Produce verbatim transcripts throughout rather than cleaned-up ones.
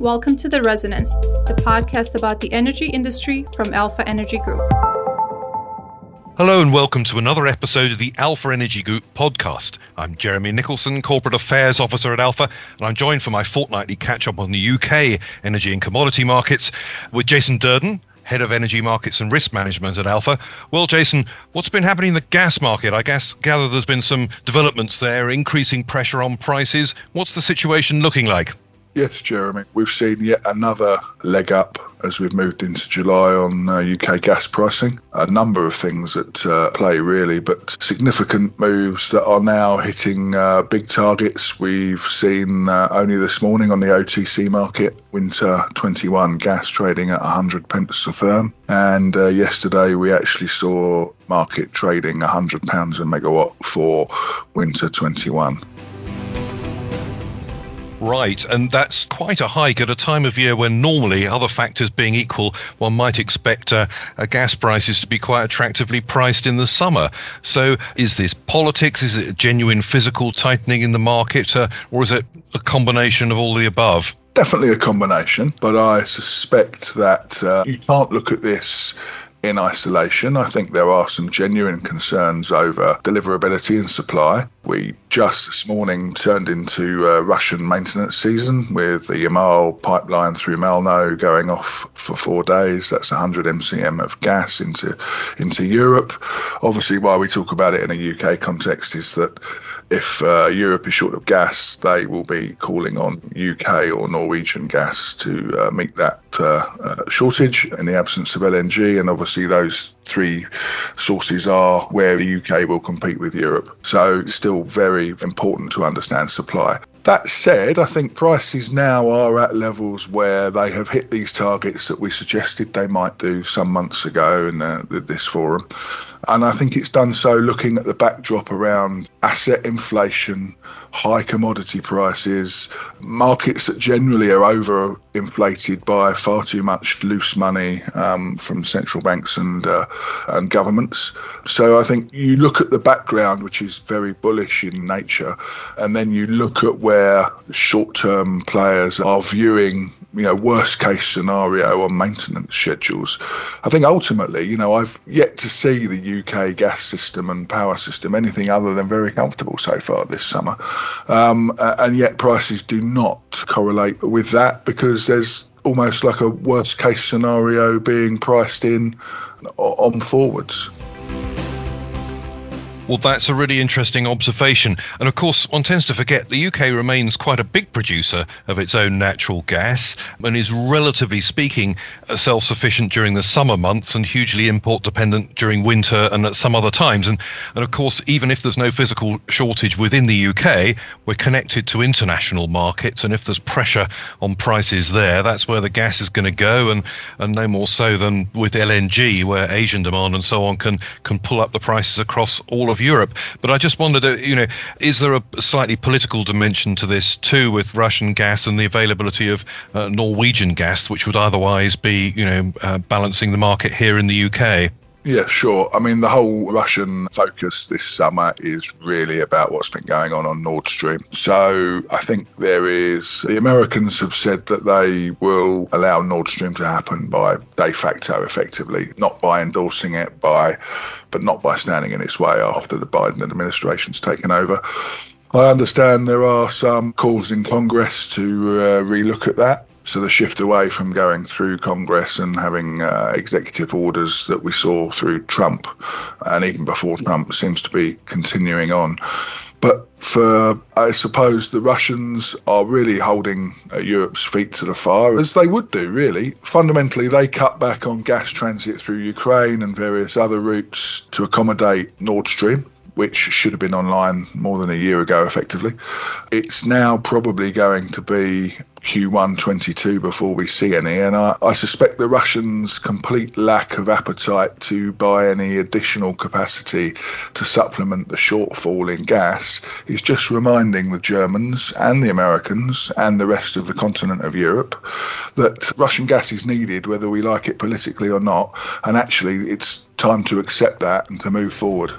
Welcome to The Resonance, the podcast about the energy industry from Alpha Energy Group. Hello and welcome to another episode of the Alpha Energy Group podcast. I'm Jeremy Nicholson, Corporate Affairs Officer at Alpha, and I'm joined for my fortnightly catch-up on the U K energy and commodity markets with Jason Durden, Head of Energy Markets and Risk Management at Alpha. Well, Jason, what's been happening in the gas market? I guess gather there's been some developments there, increasing pressure on prices. What's the situation looking like? Yes, Jeremy, we've seen yet another leg up as we've moved into July on uh, U K gas pricing. A number of things at uh, play, really, but significant moves that are now hitting uh, big targets. We've seen uh, only this morning on the O T C market, winter twenty-one gas trading at one hundred pence a therm. And uh, yesterday we actually saw market trading one hundred pounds a megawatt for winter twenty-one. Right, and that's quite a hike at a time of year when normally, other factors being equal, one might expect uh, uh, gas prices to be quite attractively priced in the summer. So is this politics? Is it a genuine physical tightening in the market? Uh, or is it a combination of all the above? Definitely a combination, but I suspect that uh, you can't look at this in isolation. I think there are some genuine concerns over deliverability and supply. We just this morning turned into uh, Russian maintenance season with the Yamal pipeline through Malno going off for four days. That's one hundred M C M of gas into, into Europe. Obviously, why we talk about it in a U K context is that if uh, Europe is short of gas, they will be calling on U K or Norwegian gas to uh, meet that uh, uh, shortage in the absence of L N G. And obviously those three sources are where the U K will compete with Europe. So it's still very important to understand supply. That said, I think prices now are at levels where they have hit these targets that we suggested they might do some months ago in uh, this forum. And I think it's done so looking at the backdrop around asset inflation, high commodity prices, markets that generally are overinflated by far too much loose money um, from central banks and, uh, and governments. So I think you look at the background, which is very bullish in nature, and then you look at where short-term players are viewing, you know, worst-case scenario on maintenance schedules. I think ultimately, you know, I've yet to see the U K gas system and power system anything other than very comfortable so far this summer. Um, and yet prices do not correlate with that because there's almost like a worst-case scenario being priced in on forwards. Well, that's a really interesting observation. And of course, one tends to forget the U K remains quite a big producer of its own natural gas and is, relatively speaking, self-sufficient during the summer months and hugely import-dependent during winter and at some other times. And, and of course, even if there's no physical shortage within the U K, we're connected to international markets. And if there's pressure on prices there, that's where the gas is going to go. And, and no more so than with L N G, where Asian demand and so on can, can pull up the prices across all of Europe. But I just wondered, you know, is there a slightly political dimension to this too, with Russian gas and the availability of uh, Norwegian gas, which would otherwise be, you know, uh, balancing the market here in the U K? Yeah, sure. I mean, the whole Russian focus this summer is really about what's been going on on Nord Stream. So I think there is, the Americans have said that they will allow Nord Stream to happen by de facto, effectively, not by endorsing it, by, but not by standing in its way after the Biden administration's taken over. I understand there are some calls in Congress to uh, relook at that. So the shift away from going through Congress and having uh, executive orders that we saw through Trump and even before Trump seems to be continuing on. But for, I suppose, the Russians are really holding uh, Europe's feet to the fire, as they would do, really. Fundamentally, they cut back on gas transit through Ukraine and various other routes to accommodate Nord Stream, which should have been online more than a year ago, effectively. It's now probably going to be Q one twenty-two before we see any, and I, I suspect the Russians' complete lack of appetite to buy any additional capacity to supplement the shortfall in gas is just reminding the Germans and the Americans and the rest of the continent of Europe that Russian gas is needed whether we like it politically or not, and actually it's time to accept that and to move forward.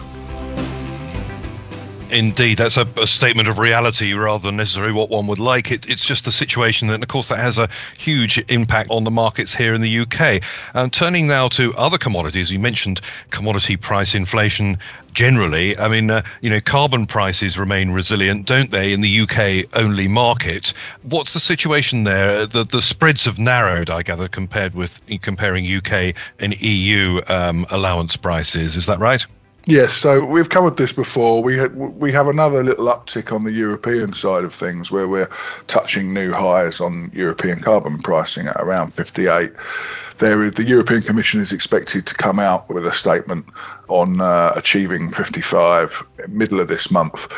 Indeed, that's a, a statement of reality rather than necessarily what one would like. It, it's just the situation that, and of course, that has a huge impact on the markets here in the U K. Um, turning now to other commodities, you mentioned commodity price inflation generally. I mean, uh, you know, carbon prices remain resilient, don't they, in the U K-only market? What's the situation there? The, the spreads have narrowed, I gather, compared with comparing U K and E U um, allowance prices. Is that right? Yes, so we've covered this before. We had, we have another little uptick on the European side of things, where we're touching new highs on European carbon pricing at around fifty-eight. There, the European Commission is expected to come out with a statement on uh, achieving fifty-five middle of this month.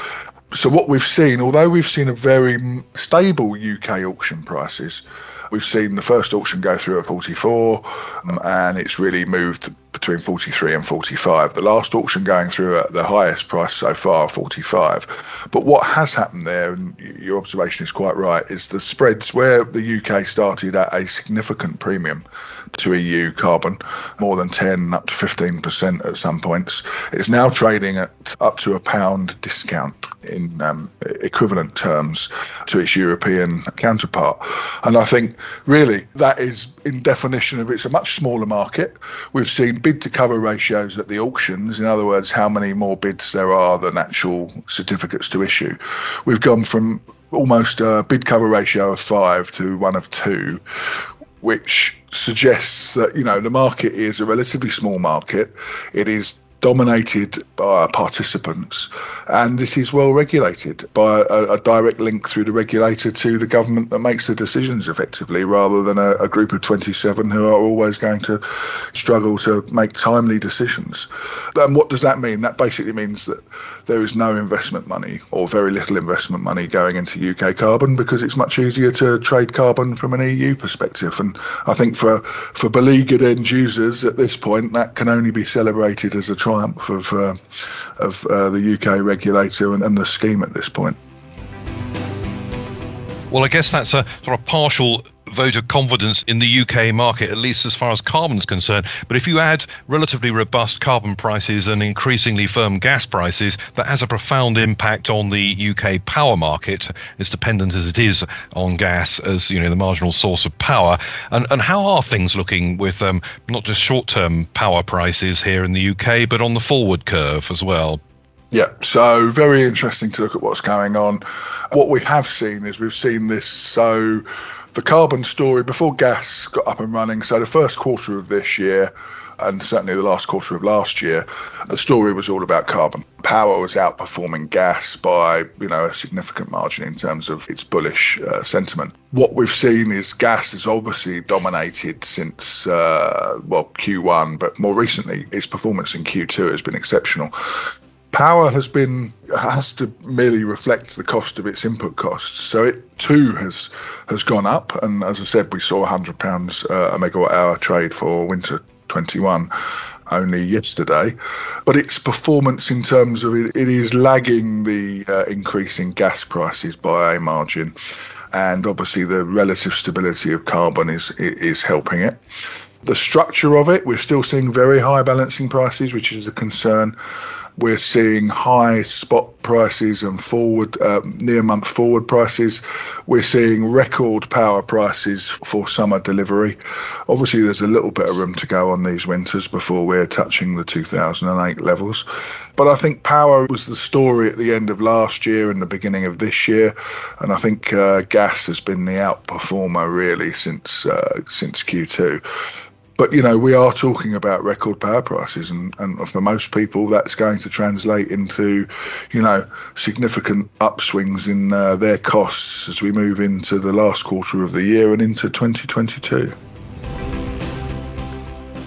So what we've seen, although we've seen a very stable U K auction prices, we've seen the first auction go through at forty-four, um, and it's really moved between forty-three and forty-five. The last auction going through at the highest price so far, forty-five. But what has happened there, and your observation is quite right, is the spreads where the U K started at a significant premium to E U carbon, more than ten, up to fifteen percent at some points. It's now trading at up to a pound discount in um, equivalent terms to its European counterpart. And I think really that is in definition of it's a much smaller market. We've seen bid to cover ratios at the auctions, in other words, how many more bids there are than actual certificates to issue. We've gone from almost a bid cover ratio of five to one of two, which suggests that, you know, the market is a relatively small market. It is dominated by participants, and it is well regulated by a, a direct link through the regulator to the government that makes the decisions effectively, rather than a, a group of twenty-seven who are always going to struggle to make timely decisions. And what does that mean? That basically means that there is no investment money, or very little investment money, going into U K carbon, because it's much easier to trade carbon from an E U perspective. And I think for, for beleaguered end users at this point, that can only be celebrated as a triumph of uh, of uh, the U K regulator and, and the scheme at this point. Well, I guess that's a sort of partial vote of confidence in the U K market, at least as far as carbon's concerned. But if you add relatively robust carbon prices and increasingly firm gas prices, that has a profound impact on the U K power market, as dependent as it is on gas as, you know, the marginal source of power. And and how are things looking with um, not just short-term power prices here in the U K, but on the forward curve as well? Yeah, so very interesting to look at what's going on. What we have seen is we've seen this, so the carbon story before gas got up and running, so the first quarter of this year, and certainly the last quarter of last year, the story was all about carbon. Power was outperforming gas by, you know, a significant margin in terms of its bullish uh, sentiment. What we've seen is gas has obviously dominated since, uh, well, Q one, but more recently, its performance in Q two has been exceptional. Power has been has to merely reflect the cost of its input costs, so it too has has gone up. And as I said, we saw one hundred pounds uh, a megawatt hour trade for winter twenty-one only yesterday. But its performance in terms of it, it is lagging the uh, increase in gas prices by a margin, and obviously the relative stability of carbon is is helping it. The structure of it, we're still seeing very high balancing prices, which is a concern. We're seeing high spot prices and forward uh, near-month forward prices. We're seeing record power prices for summer delivery. Obviously, there's a little bit of room to go on these winters before we're touching the two thousand eight levels. But I think power was the story at the end of last year and the beginning of this year. And I think uh, gas has been the outperformer really since uh, since Q two. But, you know, we are talking about record power prices, and, and for most people, that's going to translate into, you know, significant upswings in uh, their costs as we move into the last quarter of the year and into twenty twenty-two.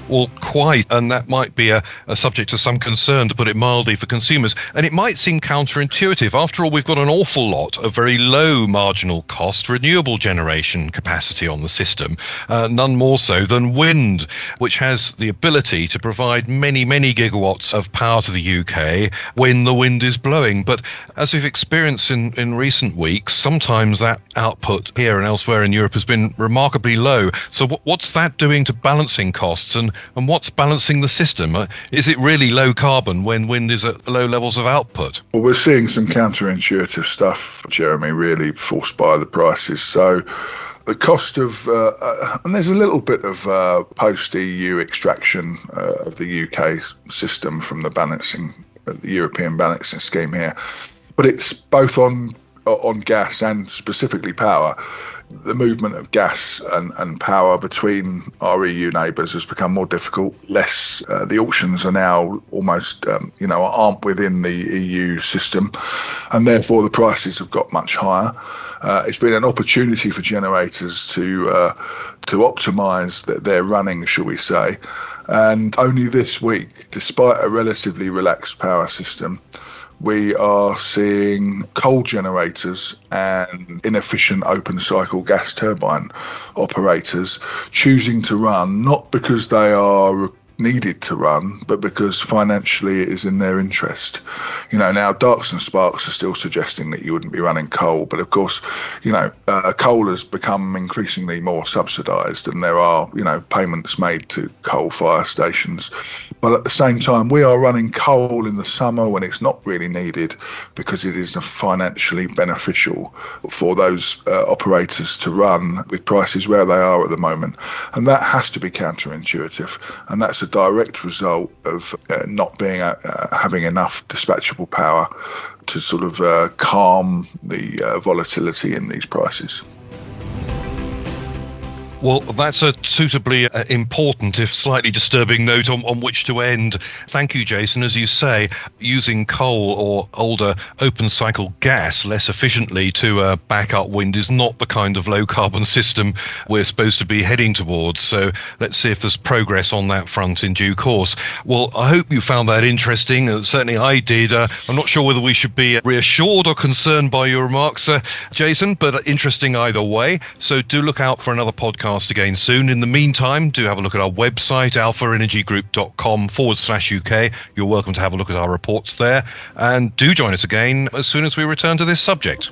Well, quite, and that might be a, a subject of some concern, to put it mildly, for consumers. And it might seem counterintuitive. After all, we've got an awful lot of very low marginal cost renewable generation capacity on the system, uh, none more so than wind, which has the ability to provide many, many gigawatts of power to the U K when the wind is blowing. But as we've experienced in, in recent weeks, sometimes that output here and elsewhere in Europe has been remarkably low. So w- what's that doing to balancing costs? And and what's balancing the system? Is it really low carbon when wind is at low levels of output? Well, we're seeing some counterintuitive stuff, Jeremy, really forced by the prices. So the cost of, uh, uh, and there's a little bit of uh, post-E U extraction uh, of the U K system from the balancing, uh, the European balancing scheme here, but it's both on on gas and specifically power. The movement of gas and, and power between our E U neighbours has become more difficult. Less uh, the auctions are now almost, um, you know, aren't within the E U system, and therefore the prices have got much higher. Uh, it's been an opportunity for generators to uh, to optimise their running, shall we say? And only this week, despite a relatively relaxed power system, we are seeing coal generators and inefficient open cycle gas turbine operators choosing to run, not because they are needed to run, but because financially it is in their interest. You know, now darks and sparks are still suggesting that you wouldn't be running coal, but of course, you know, uh, coal has become increasingly more subsidised, and there are, you know, payments made to coal fire stations. But at the same time, we are running coal in the summer when it's not really needed, because it is financially beneficial for those uh, operators to run with prices where they are at the moment. And that has to be counterintuitive, and that's a direct result of uh, not being uh, having enough dispatchable power to sort of uh, calm the uh, volatility in these prices. Well, that's a suitably uh, important, if slightly disturbing, note on, on which to end. Thank you, Jason. As you say, using coal or older open cycle gas less efficiently to uh, back up wind is not the kind of low carbon system we're supposed to be heading towards. So let's see if there's progress on that front in due course. Well, I hope you found that interesting. Uh, certainly I did. Uh, I'm not sure whether we should be reassured or concerned by your remarks, uh, Jason, but interesting either way. So do look out for another podcast again soon. In the meantime, do have a look at our website, alpha energy group dot com forward slash UK. You're welcome to have a look at our reports there, and do join us again as soon as we return to this subject.